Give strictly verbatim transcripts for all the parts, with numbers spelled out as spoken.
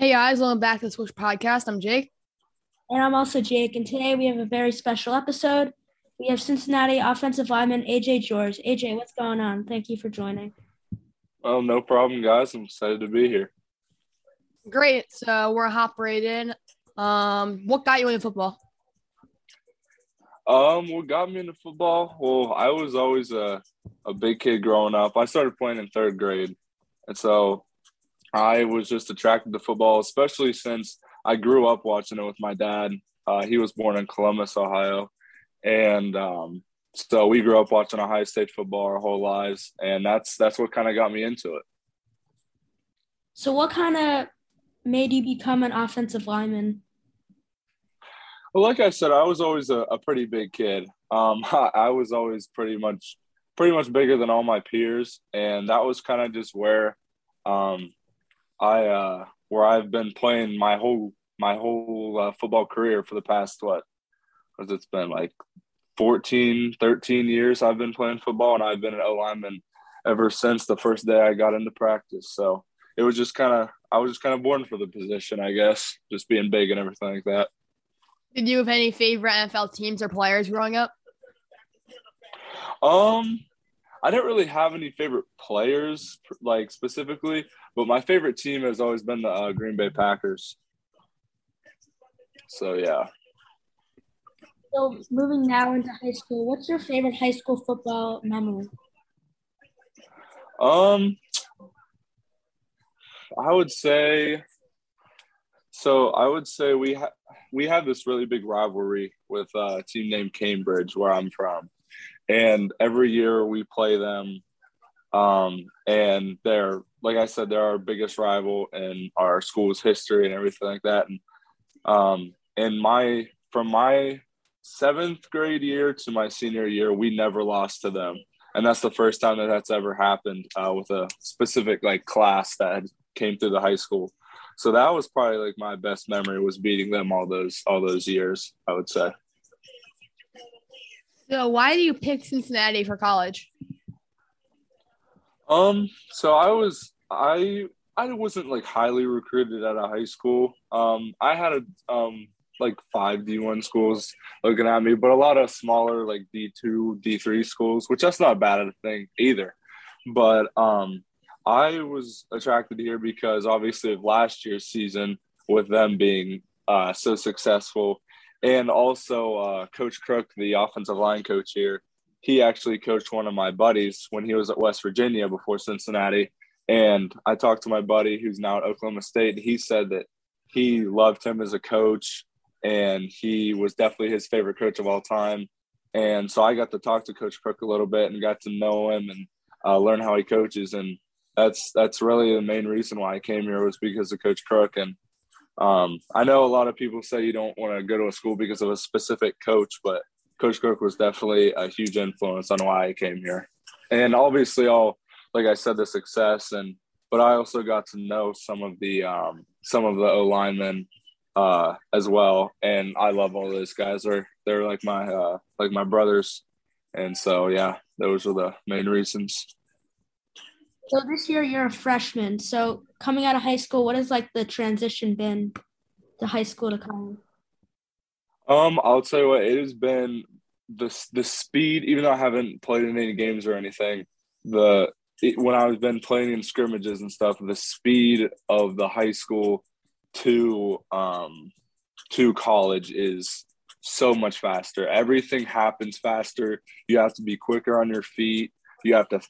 Hey guys, welcome back to the Switch Podcast. I'm Jake. And I'm also Jake, and today we have a very special episode. We have Cincinnati offensive lineman A J George. A J, what's going on? Thank you for joining. Oh, no problem, guys. I'm excited to be here. Great. So we're hop right in. Um, what got you into football? Um, what got me into football? Well, I was always a, a big kid growing up. I started playing in third grade, and so I was just attracted to football, especially since I grew up watching it with my dad. Uh, he was born in Columbus, Ohio. And um, so we grew up watching Ohio State football our whole lives. And that's that's what kind of got me into it. So what kind of made you become an offensive lineman? Well, like I said, I was always a, a pretty big kid. Um, I, I was always pretty much pretty much bigger than all my peers. And that was kind of just where um, – I uh, where I've been playing my whole my whole uh, football career for the past what, because it's been like fourteen, thirteen years I've been playing football, and I've been an O lineman ever since the first day I got into practice. So it was just kind of I was just kind of born for the position, I guess, just being big and everything like that. Did you have any favorite N F L teams or players growing up? Um. I didn't really have any favorite players, like, specifically, but my favorite team has always been the uh, Green Bay Packers. So, yeah. So, moving now into high school, what's your favorite high school football memory? Um, I would say – so, I would say we, ha- we have this really big rivalry with uh, a team named Cambridge, where I'm from. And every year we play them, um, and they're, like I said, they're our biggest rival in our school's history and everything like that. And um, in my from my seventh grade year to my senior year, we never lost to them, and that's the first time that that's ever happened uh, with a specific like class that came through the high school. So that was probably like my best memory, was beating them all those all those years, I would say. So why do you pick Cincinnati for college? Um, so I was I I wasn't like highly recruited out of high school. Um, I had a um like five D one schools looking at me, but a lot of smaller like D two, D three schools, which that's not a bad thing either. But um, I was attracted here because obviously of last year's season with them being uh, so successful. And also uh, Coach Crook, the offensive line coach here, he actually coached one of my buddies when he was at West Virginia before Cincinnati. And I talked to my buddy who's now at Oklahoma State, and he said that he loved him as a coach, and he was definitely his favorite coach of all time. And so I got to talk to Coach Crook a little bit and got to know him and uh, learn how he coaches. And that's that's really the main reason why I came here, was because of Coach Crook. And Um, I know a lot of people say you don't want to go to a school because of a specific coach, but Coach Kirk was definitely a huge influence on why I came here. And obviously all, like I said, the success, and, but I also got to know some of the, um, some of the O-linemen, uh, as well. And I love all those guys. They're, they're like my, uh, like my brothers. And so, yeah, those are the main reasons. So this year you're a freshman. So coming out of high school, what has like the transition been to high school to college? Um, I'll tell you what, it has been the the speed. Even though I haven't played in any games or anything, the it, when I've been playing in scrimmages and stuff, the speed of the high school to um to college is so much faster. Everything happens faster. You have to be quicker on your feet. You have to.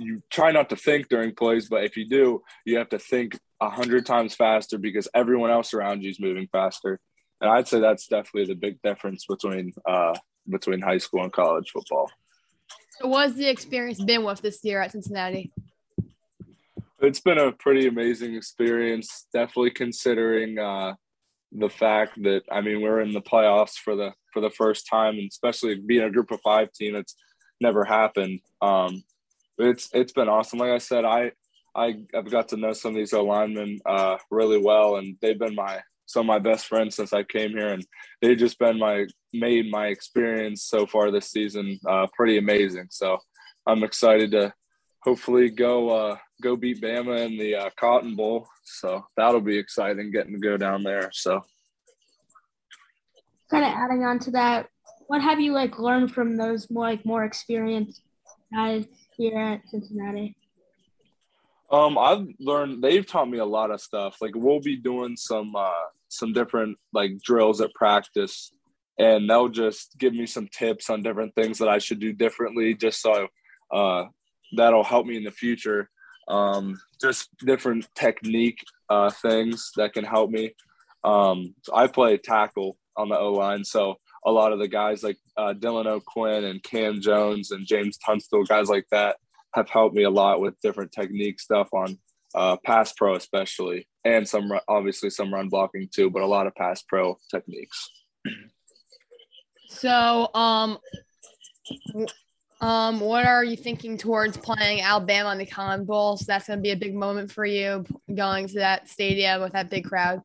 You try not to think during plays, but if you do, you have to think a hundred times faster because everyone else around you is moving faster. And I'd say that's definitely the big difference between uh, between high school and college football. So what's the experience been with this year at Cincinnati? It's been a pretty amazing experience, definitely considering uh, the fact that, I mean, we're in the playoffs for the for the first time, and especially being a group of five team, it's never happened. Um, It's it's been awesome. Like I said, I I I've got to know some of these O linemen uh, really well, and they've been my some of my best friends since I came here, and they've just been my made my experience so far this season uh, pretty amazing. So I'm excited to hopefully go uh, go beat Bama in the uh, Cotton Bowl. So that'll be exciting getting to go down there. So kind of adding on to that, what have you like learned from those more like more experienced guys here at Cincinnati? Um, I've learned they've taught me a lot of stuff. Like we'll be doing some uh, some different like drills at practice, and they'll just give me some tips on different things that I should do differently, just so uh, that'll help me in the future. Um, just different technique uh, things that can help me. Um, I play tackle on the O-line, so a lot of the guys like uh, Dylan O'Quinn and Cam Jones and James Tunstall, guys like that, have helped me a lot with different technique stuff on uh, pass pro especially, and some obviously some run blocking too, but a lot of pass pro techniques. So, um, um, what are you thinking towards playing Alabama in the Cotton Bowl? So that's going to be a big moment for you going to that stadium with that big crowd.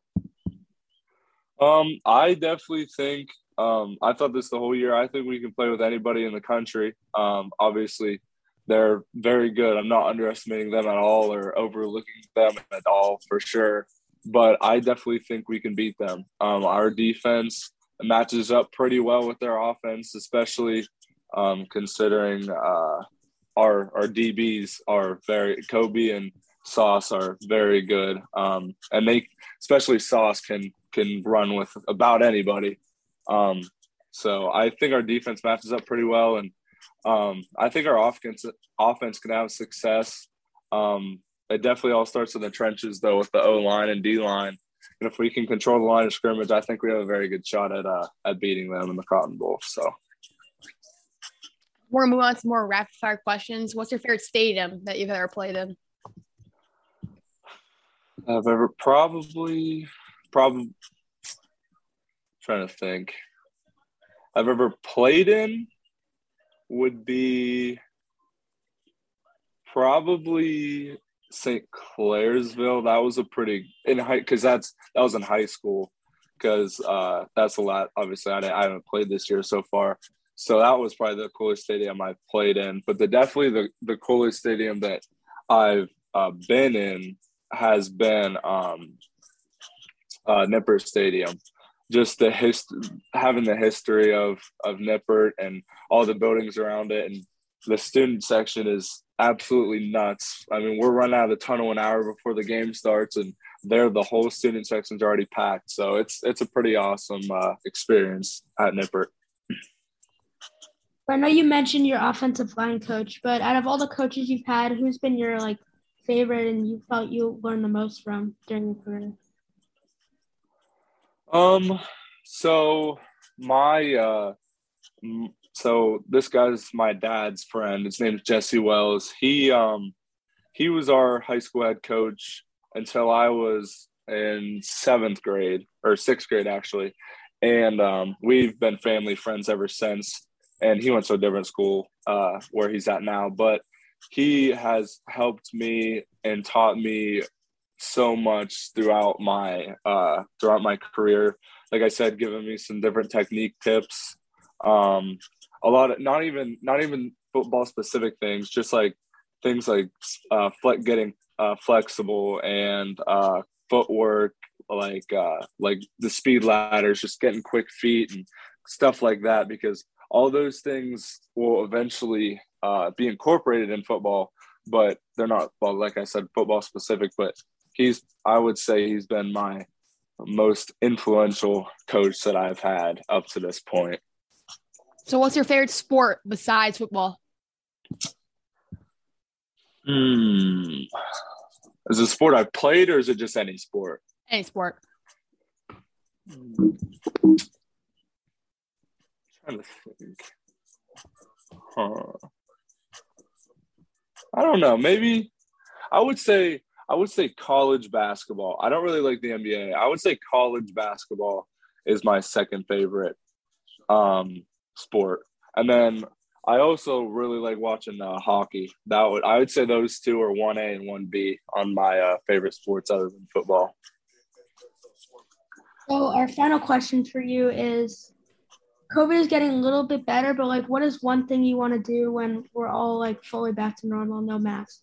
Um, I definitely think um, I thought this the whole year. I think we can play with anybody in the country. Um, obviously, they're very good. I'm not underestimating them at all or overlooking them at all for sure. But I definitely think we can beat them. Um, our defense matches up pretty well with their offense, especially um, considering uh, our our D Bs are very – Kobe and Sauce are very good. Um, and they – especially Sauce can, can run with about anybody. Um, so I think our defense matches up pretty well, and Um, I think our offense offense can have success. Um, it definitely all starts in the trenches, though, with the O-line and D-line. And if we can control the line of scrimmage, I think we have a very good shot at uh, at beating them in the Cotton Bowl. So we're going to move on to more rapid-fire questions. What's your favorite stadium that you've ever played in? I've ever probably – probably trying to think. I've ever played in would be probably Saint Clairsville. That was a pretty in high because that's that was in high school because uh, that's a lot. Obviously, I, I haven't played this year so far, so that was probably the coolest stadium I played in. But the definitely the, the coolest stadium that I've uh, been in has been um, uh, Nippert Stadium. Just the hist- having the history of, of Nippert and all the buildings around it. And the student section is absolutely nuts. I mean, we're running out of the tunnel an hour before the game starts, and there the whole student section's already packed. So it's it's a pretty awesome uh, experience at Nippert. I know you mentioned your offensive line coach, but out of all the coaches you've had, who's been your, like, favorite and you felt you learned the most from during your career? Um, so my, uh, so this guy's my dad's friend. His name is Jesse Wells. He, um, he was our high school head coach until I was in seventh grade or sixth grade actually. And, um, we've been family friends ever since, and he went to a different school, uh, where he's at now, but he has helped me and taught me so much throughout my uh throughout my career. Like I said, giving me some different technique tips, um a lot of not even not even football specific things, just like things like uh flex, getting uh flexible and uh footwork, like uh like the speed ladders, just getting quick feet and stuff like that, because all those things will eventually uh be incorporated in football, but they're not, well, like I said, football specific. But He's, I would say he's been my most influential coach that I've had up to this point. So what's your favorite sport besides football? Mm. Is it a sport I've played, or is it just any sport? Any sport. I'm trying to think. Huh. I don't know. Maybe I would say – I would say college basketball. I don't really like the N B A. I would say college basketball is my second favorite um, sport. And then I also really like watching uh, hockey. That would I would say those two are one A and one B on my uh, favorite sports other than football. So our final question for you is, COVID is getting a little bit better, but, like, what is one thing you want to do when we're all, like, fully back to normal, no masks?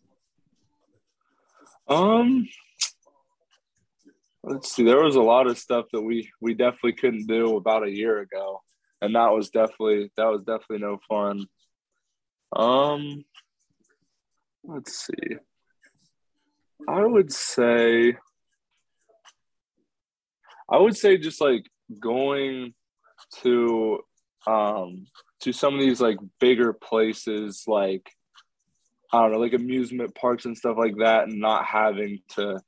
Um, let's see. There was a lot of stuff that we, we definitely couldn't do about a year ago, and that was definitely that was definitely no fun. Um, let's see. I would say I would say just, like, going – to um to some of these, like, bigger places, like, I don't know, like amusement parks and stuff like that, and not having to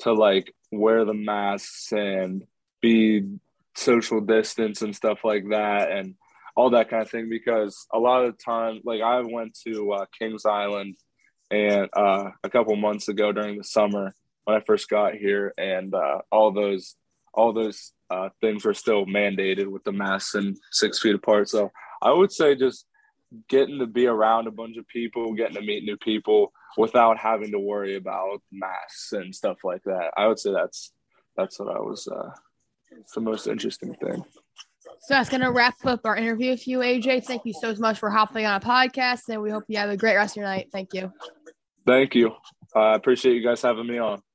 to like wear the masks and be social distance and stuff like that and all that kind of thing, because a lot of the time, like, I went to uh, Kings Island and uh a couple months ago during the summer when I first got here, and uh all those all those Uh, things were still mandated with the masks and six feet apart. So I would say just getting to be around a bunch of people, getting to meet new people without having to worry about masks and stuff like that. I would say that's that's what I was uh, – the most interesting thing. So that's going to wrap up our interview with you, A J. Thank you so much for hopping on a podcast, and we hope you have a great rest of your night. Thank you. Thank you. I uh, appreciate you guys having me on.